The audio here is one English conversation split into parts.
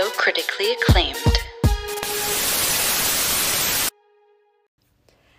So Critically Acclaimed.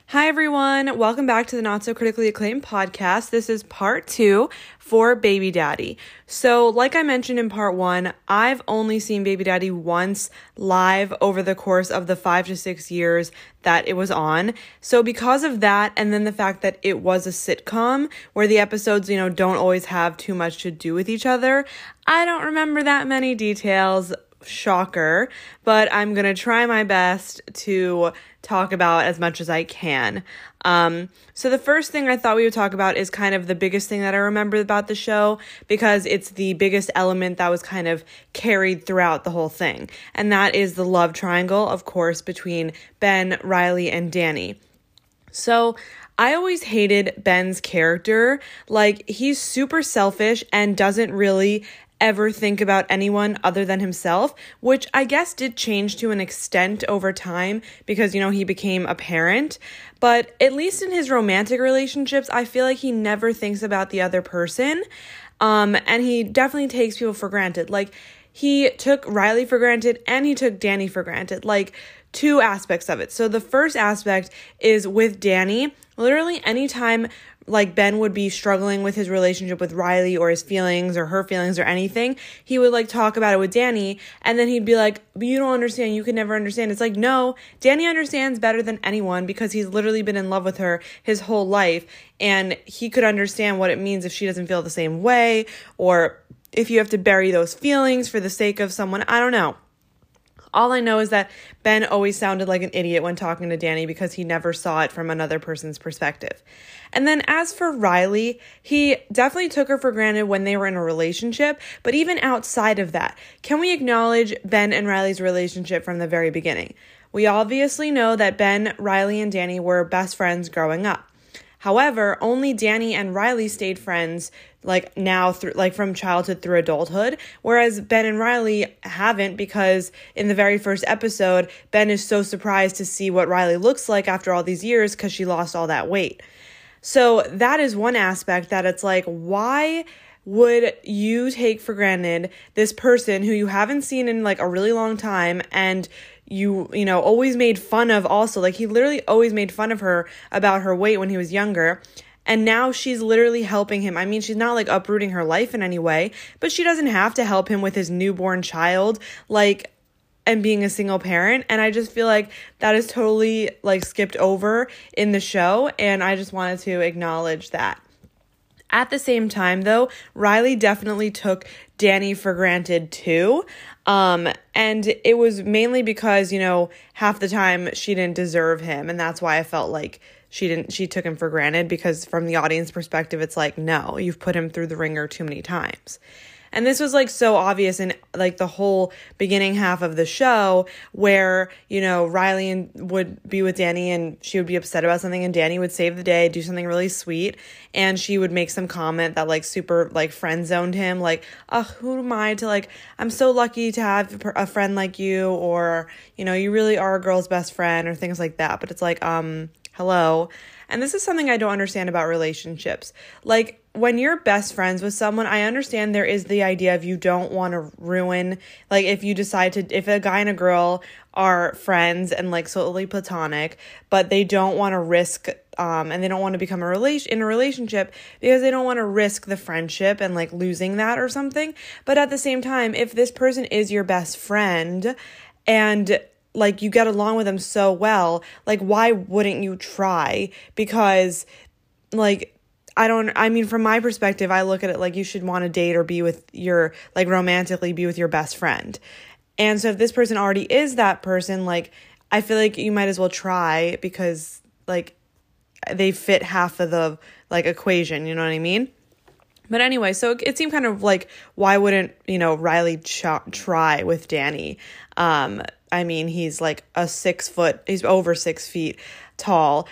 Hi everyone, welcome back to the Not So Critically Acclaimed podcast. This is part 2 for Baby Daddy. So like I mentioned in part 1, I've only seen Baby Daddy once live over the course of the 5 to 6 years that it was on. So because of that, and then the fact that it was a sitcom where the episodes, don't always have too much to do with each other, I don't remember that many details. Shocker, but I'm going to try my best to talk about as much as I can. So the first thing I thought we would talk about is kind of the biggest thing that I remember about the show, because it's the biggest element that was kind of carried throughout the whole thing. And that is the love triangle, of course, between Ben, Riley, and Danny. So I always hated Ben's character. Like, he's super selfish and doesn't really ever think about anyone other than himself, which I guess did change to an extent over time because, he became a parent. But at least in his romantic relationships, I feel like he never thinks about the other person. And he definitely takes people for granted. Like, he took Riley for granted and he took Danny for granted. Like, two aspects of it. So the first aspect is with Danny. Literally anytime Ben would be struggling with his relationship with Riley or his feelings or her feelings or anything, he would talk about it with Danny, and then he'd be like, you don't understand, you can never understand. It's like, no, Danny understands better than anyone because he's literally been in love with her his whole life, and he could understand what it means if she doesn't feel the same way or if you have to bury those feelings for the sake of someone. I don't know. All I know is that Ben always sounded like an idiot when talking to Danny because he never saw it from another person's perspective. And then as for Riley, he definitely took her for granted when they were in a relationship, but even outside of that, can we acknowledge Ben and Riley's relationship from the very beginning? We obviously know that Ben, Riley, and Danny were best friends growing up. However, only Danny and Riley stayed friends now through from childhood through adulthood, whereas Ben and Riley haven't, because in the very first episode, Ben is so surprised to see what Riley looks like after all these years because she lost all that weight. So that is one aspect that it's like, why would you take for granted this person who you haven't seen in a really long time, and you always made fun of also. He literally always made fun of her about her weight when he was younger. And now she's literally helping him. I mean, she's not uprooting her life in any way, but she doesn't have to help him with his newborn child, and being a single parent. And I just feel like that is totally skipped over in the show. And I just wanted to acknowledge that. At the same time, though, Riley definitely took Danny for granted, too. And it was mainly because, half the time she didn't deserve him. And that's why I felt like she took him for granted, because from the audience perspective, it's like, no, you've put him through the ringer too many times. And this was so obvious in the whole beginning half of the show where, Riley would be with Danny and she would be upset about something, and Danny would save the day, do something really sweet, and she would make some comment that super friend zoned him, who am I to I'm so lucky to have a friend like you, or, you really are a girl's best friend, or things like that. But it's hello. And this is something I don't understand about relationships. When you're best friends with someone, I understand there is the idea of you don't want to ruin, if a guy and a girl are friends and solely platonic, but they don't want to risk, and they don't want to become in a relationship because they don't want to risk the friendship and losing that or something. But at the same time, if this person is your best friend and you get along with them so well, why wouldn't you try? Because from my perspective, I look at it you should want to date or be with your, romantically be with your best friend. And so if this person already is that person, I feel like you might as well try, because, they fit half of the, equation, you know what I mean? But anyway, so it seemed kind of why wouldn't, Riley try with Danny? He's he's over 6 feet tall,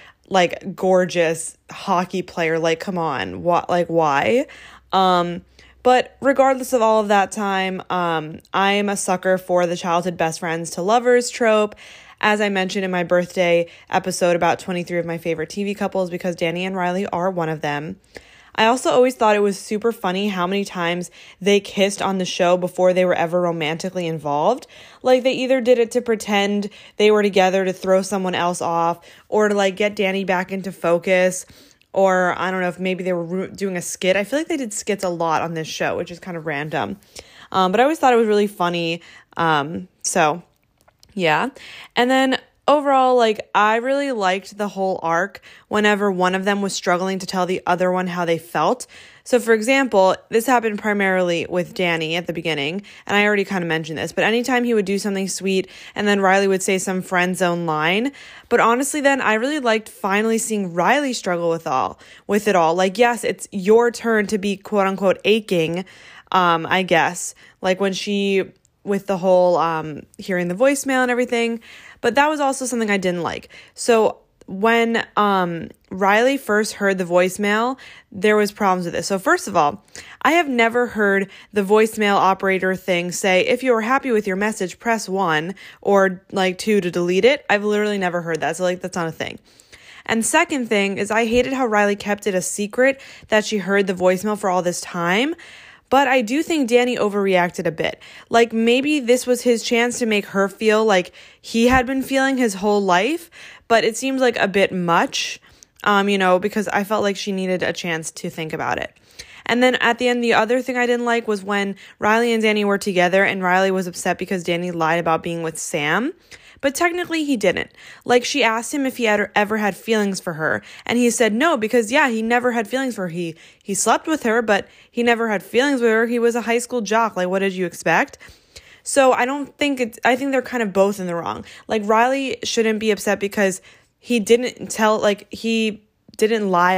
gorgeous hockey player. Come on, what, why? But regardless of all of that time, I'm a sucker for the childhood best friends to lovers trope. As I mentioned in my birthday episode about 23 of my favorite TV couples, because Danny and Riley are one of them. I also always thought it was super funny how many times they kissed on the show before they were ever romantically involved. Like, they either did it to pretend they were together to throw someone else off, or to, like, get Danny back into focus, or I don't know if maybe they were doing a skit. I feel like they did skits a lot on this show, which is kind of random. But I always thought it was really funny. So, yeah. And then overall, like, I really liked the whole arc whenever one of them was struggling to tell the other one how they felt. So, for example, this happened primarily with Danny at the beginning, and I already kind of mentioned this, but anytime he would do something sweet, and then Riley would say some friend zone line. But honestly, then I really liked finally seeing Riley struggle with it all. Like, yes, it's your turn to be quote unquote aching, I guess, like when she with the whole hearing the voicemail and everything. But that was also something I didn't like. So when Riley first heard the voicemail, there was problems with this. So first of all, I have never heard the voicemail operator thing say, if you're happy with your message, press 1 or like 2 to delete it. I've literally never heard that. So like, that's not a thing. And second thing is I hated how Riley kept it a secret that she heard the voicemail for all this time. But I do think Danny overreacted a bit. Like, maybe this was his chance to make her feel like he had been feeling his whole life, but it seems like a bit much, you know, because I felt like she needed a chance to think about it. And then at the end, the other thing I didn't like was when Riley and Danny were together and Riley was upset because Danny lied about being with Sam. But technically he didn't. Like, she asked him if he had ever had feelings for her. And he said no, because yeah, he never had feelings for her. He slept with her, but he never had feelings with her. He was a high school jock. Like, what did you expect? So I think they're kind of both in the wrong. Like, Riley shouldn't be upset because he didn't lie,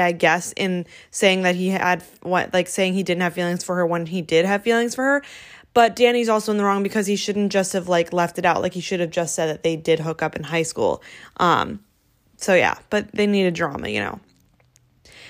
I guess, in saying that saying he didn't have feelings for her when he did have feelings for her. But Danny's also in the wrong because he shouldn't just have, like, left it out. Like, he should have just said that they did hook up in high school. So, yeah. But they needed drama, you know.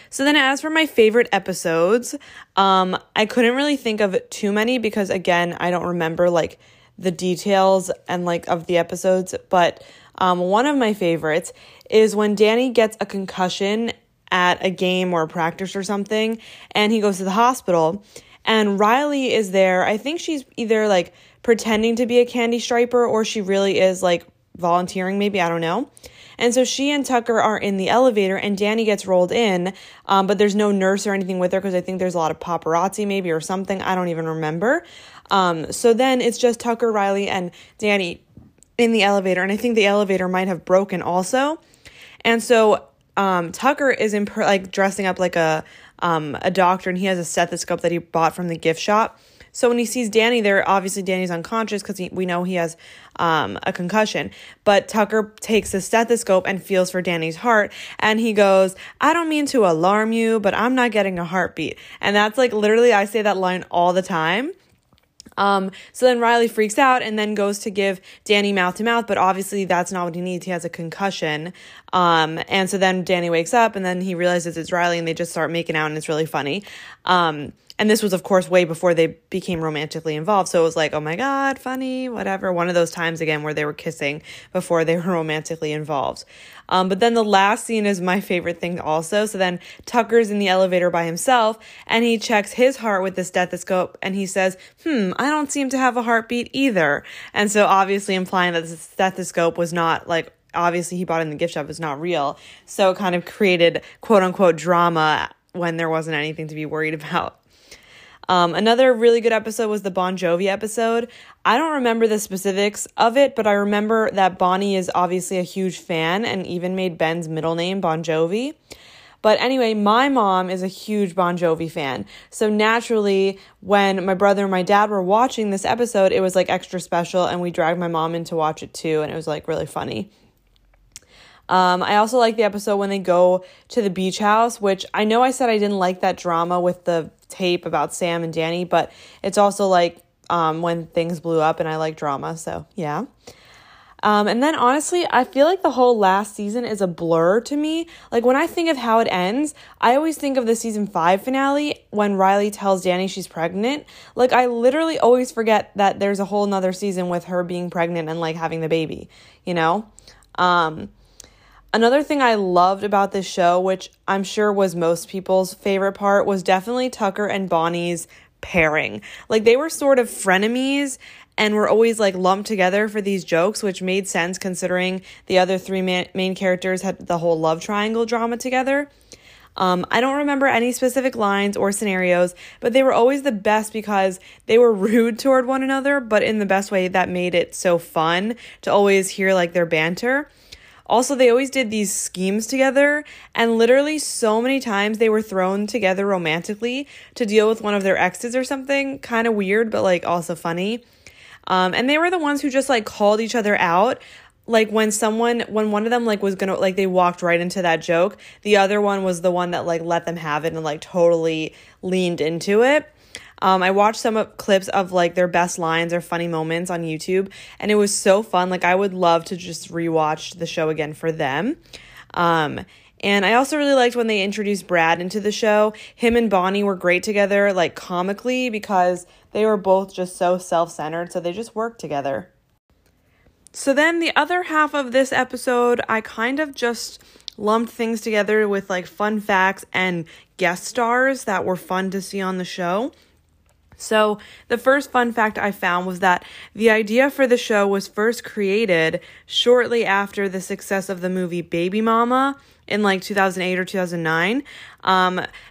So then as for my favorite episodes, I couldn't really think of too many because, again, I don't remember, like, the details and, like, of the episodes. But one of my favorites is when Danny gets a concussion at a game or a practice or something, and he goes to the hospital. And Riley is there. I think she's either, like, pretending to be a candy striper or she really is, like, volunteering maybe. I don't know. And so she and Tucker are in the elevator and Danny gets rolled in, but there's no nurse or anything with her because I think there's a lot of paparazzi maybe or something. I don't even remember. So then it's just Tucker, Riley, and Danny in the elevator. And I think the elevator might have broken also. And so Tucker is dressing up like a doctor, and he has a stethoscope that he bought from the gift shop. So when he sees Danny there, obviously Danny's unconscious because we know he has a concussion. But Tucker takes the stethoscope and feels for Danny's heart, and he goes, I don't mean to alarm you, but I'm not getting a heartbeat. And that's, like, literally I say that line all the time. So then Riley freaks out and then goes to give Danny mouth to mouth, but obviously that's not what he needs. He has a concussion. And so then Danny wakes up and then he realizes it's Riley and they just start making out and it's really funny. And this was, of course, way before they became romantically involved. So it was like, oh my God, funny, whatever. One of those times again where they were kissing before they were romantically involved. But then the last scene is my favorite thing also. So then Tucker's in the elevator by himself and he checks his heart with the stethoscope and he says, I don't seem to have a heartbeat either. And so obviously implying that the stethoscope was not, like, obviously he bought in the gift shop, is not real. So it kind of created quote unquote drama when there wasn't anything to be worried about. Another really good episode was the Bon Jovi episode. I don't remember the specifics of it, but I remember that Bonnie is obviously a huge fan and even made Ben's middle name Bon Jovi. But anyway, my mom is a huge Bon Jovi fan. So naturally, when my brother and my dad were watching this episode, it was, like, extra special, and we dragged my mom in to watch it too, and it was, like, really funny. I also like the episode when they go to the beach house, which I know I said I didn't like that drama with the tape about Sam and Danny, but it's also like when things blew up and I like drama, so yeah. And then honestly, I feel like the whole last season is a blur to me. Like, when I think of how it ends, I always think of the season 5 finale when Riley tells Danny she's pregnant. Like, I literally always forget that there's a whole nother season with her being pregnant and, like, having the baby, you know? Another thing I loved about this show, which I'm sure was most people's favorite part, was definitely Tucker and Bonnie's pairing. Like, they were sort of frenemies and were always like lumped together for these jokes, which made sense considering the other three main characters had the whole love triangle drama together. I don't remember any specific lines or scenarios, but they were always the best because they were rude toward one another, but in the best way that made it so fun to always hear like their banter. Also, they always did these schemes together, and literally so many times they were thrown together romantically to deal with one of their exes or something. Kind of weird, but like also funny. And they were the ones who just like called each other out. Like when one of them like was gonna, like they walked right into that joke. The other one was the one that like let them have it and like totally leaned into it. I watched clips of like their best lines or funny moments on YouTube, and it was so fun. Like, I would love to just rewatch the show again for them. And I also really liked when they introduced Brad into the show. Him and Bonnie were great together, like comically, because they were both just so self-centered. So they just worked together. So then the other half of this episode, I kind of just lumped things together with like fun facts and guest stars that were fun to see on the show. So the first fun fact I found was that the idea for the show was first created shortly after the success of the movie Baby Mama in like 2008 or 2009.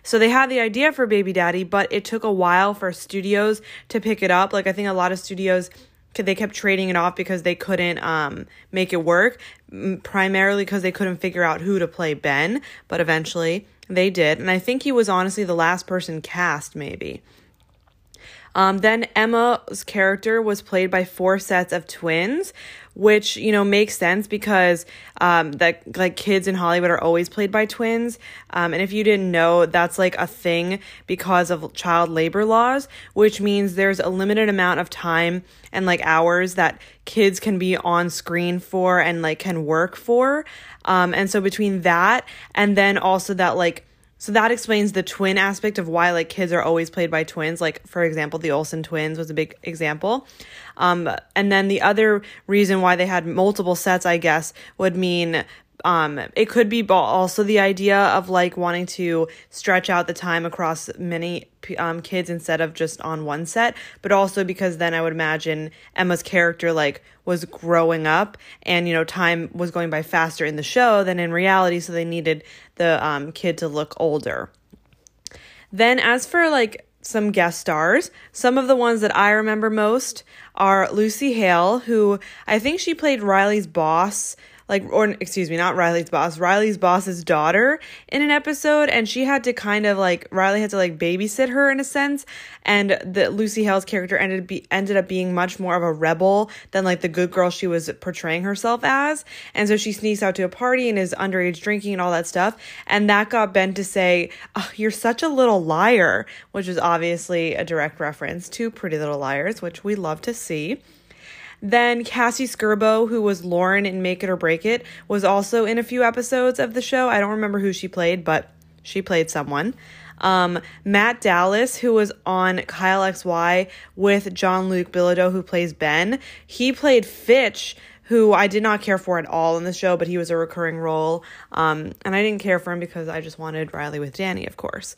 So they had the idea for Baby Daddy, but it took a while for studios to pick it up. Like, I think a lot of studios, they kept trading it off because they couldn't make it work, primarily because they couldn't figure out who to play Ben, but eventually they did. And I think he was honestly the last person cast, maybe. Then Emma's character was played by 4 sets of twins, which, you know, makes sense because that like kids in Hollywood are always played by twins. And if you didn't know, that's like a thing because of child labor laws, which means there's a limited amount of time and like hours that kids can be on screen for and like can work for. And so between that and then also that like, so that explains the twin aspect of why like kids are always played by twins. Like, for example, the Olsen twins was a big example. And then the other reason why they had multiple sets, I guess, would mean it could be also the idea of like wanting to stretch out the time across many kids instead of just on one set, but also because then I would imagine Emma's character like was growing up and, you know, time was going by faster in the show than in reality. So they needed the kid to look older. Then as for like some guest stars, some of the ones that I remember most are Lucy Hale, who I think she played Riley's boss, Riley's boss's daughter in an episode, and she had to kind of like, Riley had to like babysit her in a sense, and the Lucy Hale's character ended up being much more of a rebel than like the good girl she was portraying herself as, and so she sneaks out to a party and is underage drinking and all that stuff, and that got Ben to say, "Oh, you're such a little liar," which is obviously a direct reference to Pretty Little Liars, which we love to see. Then Cassie Scirbo, who was Lauren in Make It or Break It, was also in a few episodes of the show. I don't remember who she played, but she played someone. Matt Dallas, who was on Kyle XY with Jean-Luc Bilodeau, who plays Ben. He played Fitch, who I did not care for at all in the show, but he was a recurring role. And I didn't care for him because I just wanted Riley with Danny, of course.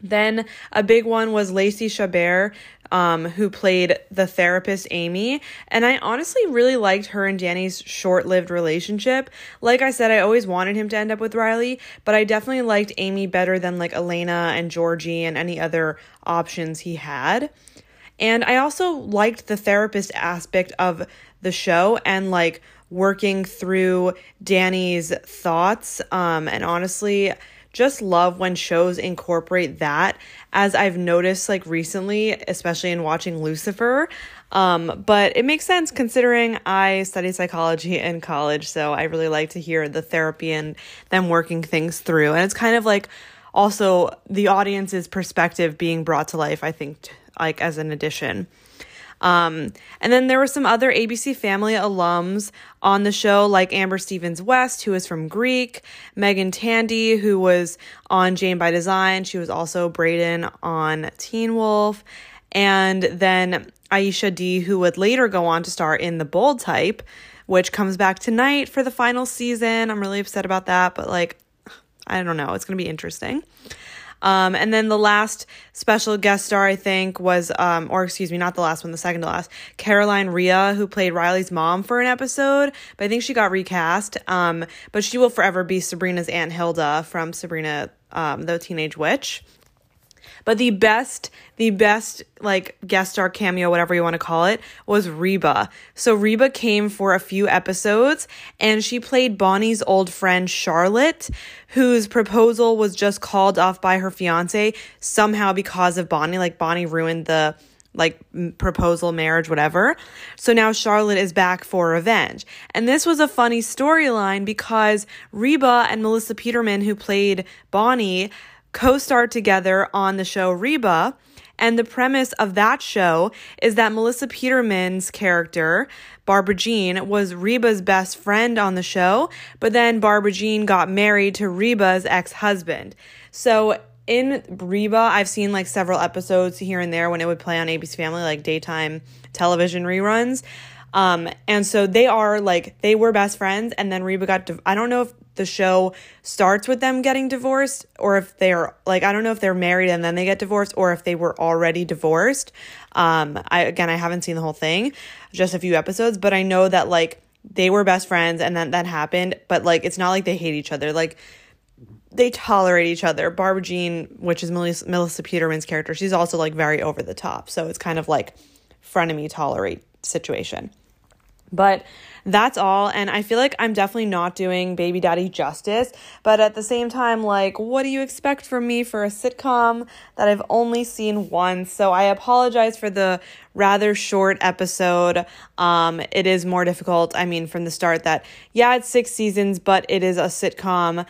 Then a big one was Lacey Chabert, who played the therapist Amy, and I honestly really liked her and Danny's short-lived relationship. Like I said, I always wanted him to end up with Riley, but I definitely liked Amy better than like Elena and Georgie and any other options he had. And I also liked the therapist aspect of the show and like working through Danny's thoughts, and honestly just love when shows incorporate that, as I've noticed like recently, especially in watching Lucifer. But it makes sense considering I studied psychology in college, so I really like to hear the therapy and them working things through. And it's kind of like also the audience's perspective being brought to life, I think, like as an addition. And then there were some other ABC Family alums on the show, like Amber Stevens West, who is from Greek, Megan Tandy, who was on Jane by Design. She was also Brayden on Teen Wolf. And then Aisha D, who would later go on to star in The Bold Type, which comes back tonight for the final season. I'm really upset about that, but like, I don't know. It's going to be interesting. And then the last special guest star, I think, was, or excuse me, not the last one, the second to last, Caroline Rhea, who played Riley's mom for an episode, but I think she got recast. But she will forever be Sabrina's Aunt Hilda from Sabrina, the Teenage Witch. But the best like guest star cameo, whatever you want to call it, was Reba. So Reba came for a few episodes and she played Bonnie's old friend Charlotte, whose proposal was just called off by her fiance somehow because of Bonnie. Like Bonnie ruined the like proposal, marriage, whatever. So now Charlotte is back for revenge. And this was a funny storyline because Reba and Melissa Peterman, who played Bonnie, co-starred together on the show Reba, and the premise of that show is that Melissa Peterman's character, Barbara Jean, was Reba's best friend on the show, but then Barbara Jean got married to Reba's ex-husband. So in Reba, I've seen like several episodes here and there when it would play on ABC Family, like daytime television reruns. And so they are like, they were best friends, and then Reba got, I don't know if the show starts with them getting divorced or if they're like, I don't know if they're married and then they get divorced or if they were already divorced. I haven't seen the whole thing, just a few episodes, but I know that like they were best friends and then that happened, but like, it's not like they hate each other. Like they tolerate each other. Barbara Jean, which is Melissa Peterman's character, she's also like very over the top. So it's kind of like frenemy tolerate situation. But that's all, and I feel like I'm definitely not doing Baby Daddy justice, but at the same time, like, what do you expect from me for a sitcom that I've only seen once? So I apologize for the rather short episode. It is more difficult, I mean, from the start that, yeah, it's 6 seasons, but it is a sitcom,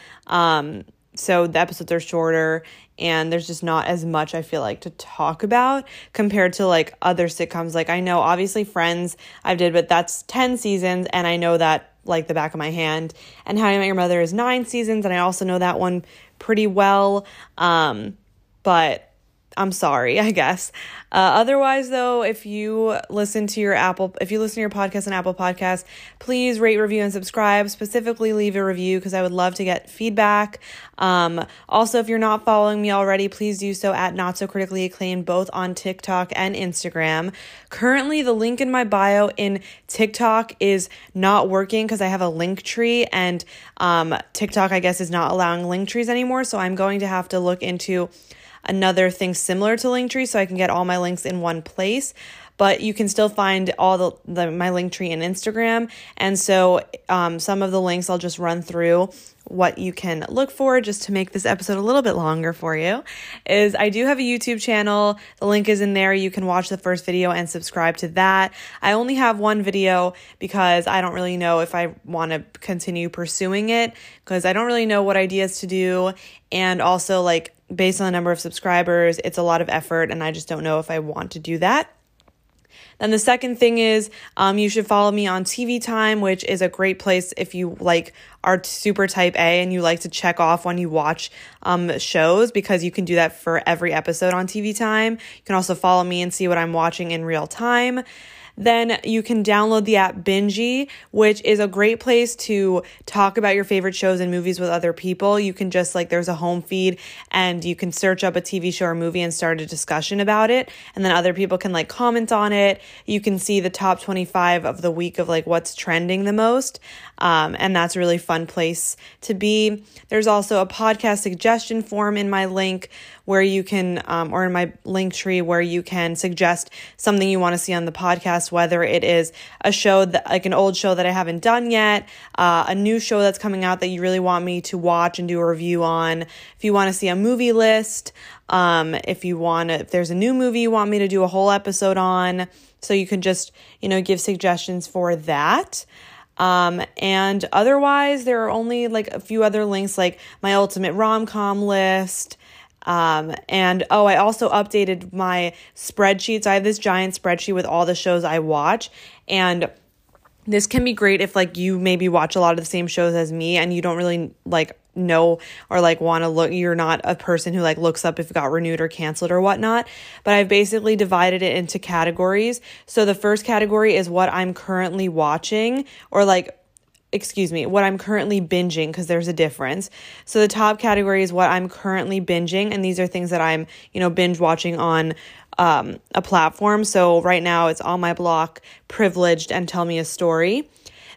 so the episodes are shorter, and there's just not as much, I feel like, to talk about compared to, like, other sitcoms. Like, I know, obviously, Friends I did, but that's 10 seasons, and I know that, like, the back of my hand. And How I Met Your Mother is 9 seasons, and I also know that one pretty well. But I'm sorry, I guess. Otherwise, though, if you listen to your podcast on Apple Podcasts, please rate, review, and subscribe. Specifically, leave a review because I would love to get feedback. Also, if you're not following me already, please do so at Not So Critically Acclaimed, both on TikTok and Instagram. Currently, the link in my bio in TikTok is not working because I have a link tree, and TikTok, I guess, is not allowing link trees anymore. So I'm going to have to look into another thing similar to Linktree so I can get all my links in one place, but you can still find all my Linktree in Instagram. And so some of the links I'll just run through what you can look for just to make this episode a little bit longer for you is I do have a YouTube channel. The link is in there. You can watch the first video and subscribe to that. I only have one video because I don't really know if I want to continue pursuing it because I don't really know what ideas to do. And also like based on the number of subscribers, it's a lot of effort and I just don't know if I want to do that. Then the second thing is you should follow me on TV Time, which is a great place if you like are super type A and you like to check off when you watch shows because you can do that for every episode on TV Time. You can also follow me and see what I'm watching in real time. Then you can download the app Bingy, which is a great place to talk about your favorite shows and movies with other people. You can just like, there's a home feed and you can search up a TV show or movie and start a discussion about it. And then other people can like comment on it. You can see the top 25 of the week of like what's trending the most. And that's a really fun place to be. There's also a podcast suggestion form in my link where you can, or in my link tree where you can suggest something you want to see on the podcast, whether it is a show that like an old show that I haven't done yet, a new show that's coming out that you really want me to watch and do a review on. If you want to see a movie list, if there's a new movie you want me to do a whole episode on, so you can just, give suggestions for that. And otherwise there are only like a few other links, like my ultimate rom-com list. And I also updated my spreadsheets. I have this giant spreadsheet with all the shows I watch, and this can be great if like you maybe watch a lot of the same shows as me and you don't really like know or like want to look, you're not a person who like looks up if it got renewed or canceled or whatnot. But I've basically divided it into categories. So the first category is what I'm currently watching or like, excuse me, what I'm currently binging, because there's a difference. So the top category is what I'm currently binging. And these are things that I'm, you know, binge watching on a platform. So right now it's On My Block, Privileged, and Tell Me a Story.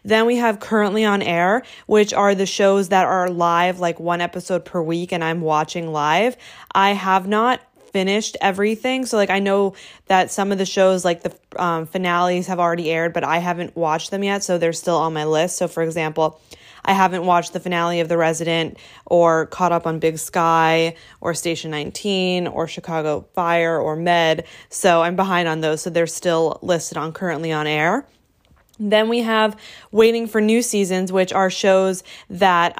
Then we have currently on air, which are the shows that are live, like one episode per week, and I'm watching live. I have not finished everything. So like, I know that some of the shows, like the finales have already aired, but I haven't watched them yet. So they're still on my list. So for example, I haven't watched the finale of The Resident or caught up on Big Sky or Station 19 or Chicago Fire or Med. So I'm behind on those. So they're still listed on currently on air. Then we have waiting for new seasons, which are shows that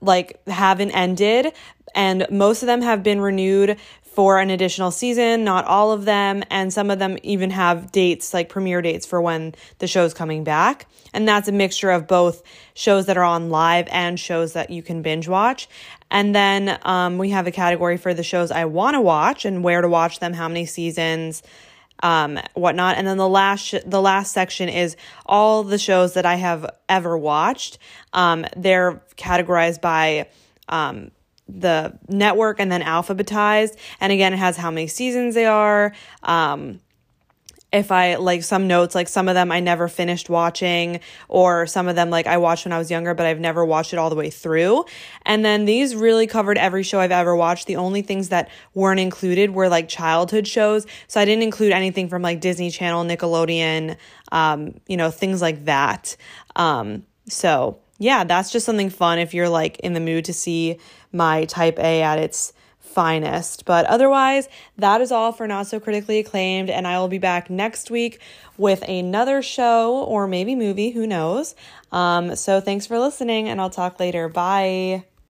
like haven't ended, and most of them have been renewed for an additional season, not all of them, and some of them even have dates, like premiere dates for when the show's coming back. And that's a mixture of both shows that are on live and shows that you can binge watch. And then we have a category for the shows I want to watch and where to watch them, how many seasons, whatnot. And then the last section is all the shows that I have ever watched. They're categorized by the network and then alphabetized. And again, it has how many seasons they are. If I like some notes, like some of them I never finished watching, or some of them like I watched when I was younger, but I've never watched it all the way through. And then these really covered every show I've ever watched. The only things that weren't included were like childhood shows. So I didn't include anything from like Disney Channel, Nickelodeon, you know, things like that. So yeah, that's just something fun if you're like in the mood to see my type A at its finest. But otherwise, that is all for Not So Critically Acclaimed, and I will be back next week with another show or maybe movie, who knows. So thanks for listening, and I'll talk later. Bye.